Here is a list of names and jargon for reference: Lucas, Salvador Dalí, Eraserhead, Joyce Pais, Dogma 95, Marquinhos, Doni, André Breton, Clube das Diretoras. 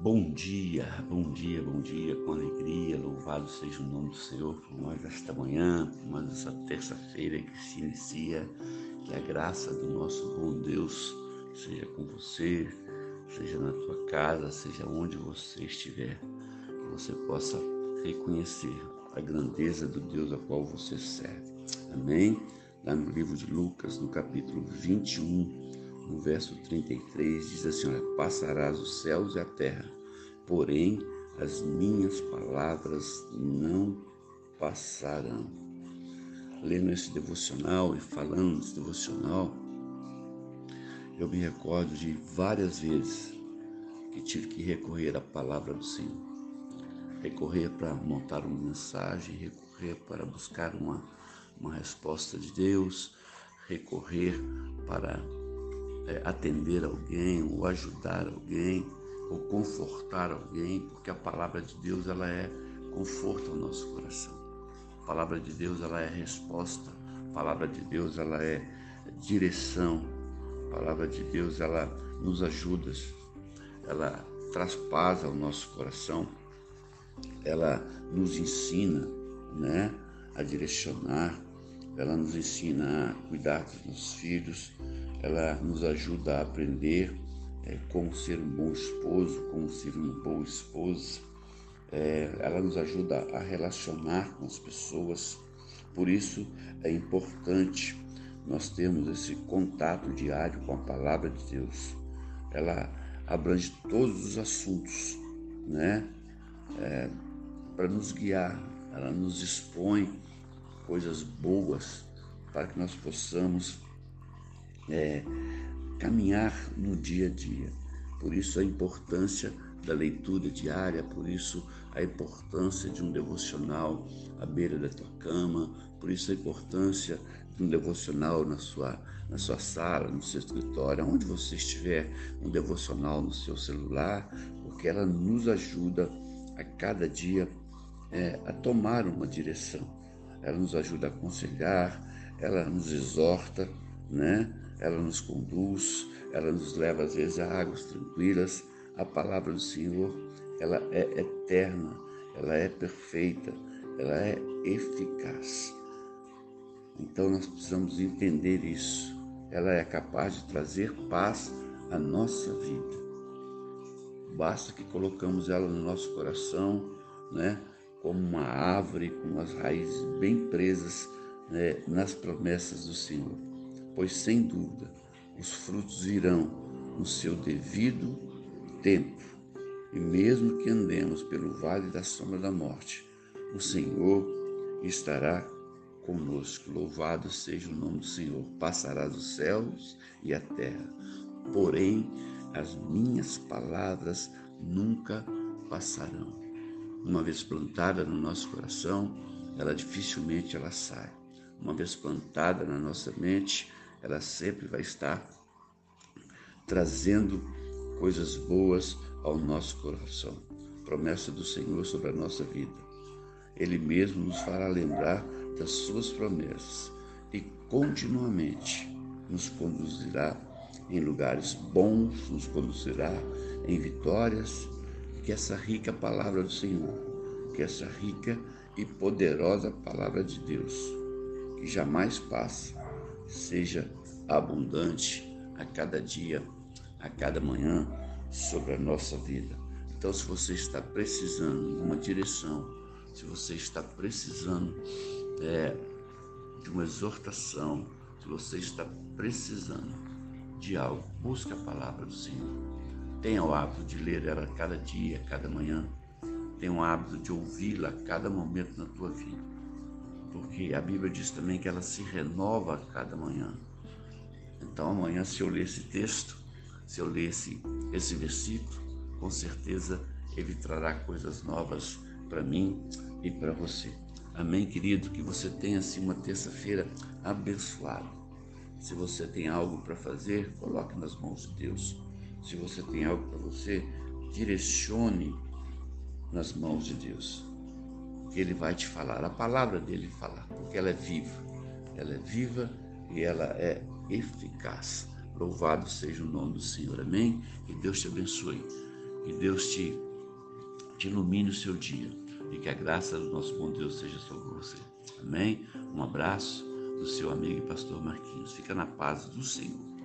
Bom dia, bom dia, com alegria, louvado seja o nome do Senhor por nós esta manhã, por nós essa terça-feira que se inicia, que a graça do nosso bom Deus seja com você, seja na tua casa, seja onde você estiver, que você possa reconhecer a grandeza do Deus a qual você serve, amém? Lá no livro de Lucas, no capítulo 21, no verso 33 diz assim, passarás os céus e a terra, porém as minhas palavras não passarão. Lendo esse devocional e falando desse devocional, eu me recordo de várias vezes que tive que recorrer à palavra do Senhor. Recorrer para montar uma mensagem, recorrer para buscar uma resposta de Deus, recorrer para atender alguém, ou ajudar alguém, ou confortar alguém, porque a palavra de Deus ela é conforto ao nosso coração. A palavra de Deus ela é resposta, a palavra de Deus ela é direção, a palavra de Deus ela nos ajuda, ela traz paz ao nosso coração, ela nos ensina, né, a direcionar, ela nos ensina a cuidar dos nossos filhos, ela nos ajuda a aprender como ser um bom esposo, como ser uma boa esposa. Ela nos ajuda a relacionar com as pessoas. Por isso é importante nós termos esse contato diário com a palavra de Deus. Ela abrange todos os assuntos, né? Para nos guiar, ela nos expõe coisas boas para que nós possamos caminhar no dia a dia. Por isso a importância da leitura diária, por isso a importância de um devocional à beira da tua cama, por isso a importância de um devocional na sua sala, no seu escritório, onde você estiver, um devocional no seu celular, porque ela nos ajuda a cada dia a tomar uma direção. Ela nos ajuda a aconselhar, ela nos exorta, né? Ela nos conduz, ela nos leva às vezes a águas tranquilas. A palavra do Senhor, ela é eterna, ela é perfeita, ela é eficaz. Então nós precisamos entender isso. Ela é capaz de trazer paz à nossa vida. Basta que colocamos ela no nosso coração, né? Como uma árvore com as raízes bem presas, né, nas promessas do Senhor. Pois, sem dúvida, os frutos virão no seu devido tempo. E mesmo que andemos pelo vale da sombra da morte, o Senhor estará conosco. Louvado seja o nome do Senhor. Passarás os céus e a terra, porém as minhas palavras nunca passarão. Uma vez plantada no nosso coração, ela dificilmente ela sai. Uma vez plantada na nossa mente, ela sempre vai estar trazendo coisas boas ao nosso coração. Promessa do Senhor sobre a nossa vida. Ele mesmo nos fará lembrar das suas promessas e continuamente nos conduzirá em lugares bons, nos conduzirá em vitórias. Que essa rica palavra do Senhor, que essa rica e poderosa palavra de Deus, que jamais passa, seja abundante a cada dia, a cada manhã sobre a nossa vida. Então, se você está precisando de uma direção, se você está precisando de uma exortação, se você está precisando de algo, busque a palavra do Senhor. Tenha o hábito de ler ela a cada dia, a cada manhã. Tenha o hábito de ouvi-la a cada momento na tua vida. Porque a Bíblia diz também que ela se renova a cada manhã. Então amanhã, se eu ler esse texto, se eu ler esse versículo, com certeza ele trará coisas novas para mim e para você. Amém, querido? Que você tenha assim uma terça-feira abençoada. Se você tem algo para fazer, coloque nas mãos de Deus. Se você tem algo para você, direcione nas mãos de Deus. Que ele vai te falar, a palavra dele falar, porque ela é viva e ela é eficaz. Louvado seja o nome do Senhor, amém? Que Deus te abençoe, Que Deus te ilumine o seu dia e que a graça do nosso bom Deus seja sobre você. Amém? Um abraço do seu amigo e pastor Marquinhos. Fica na paz do Senhor.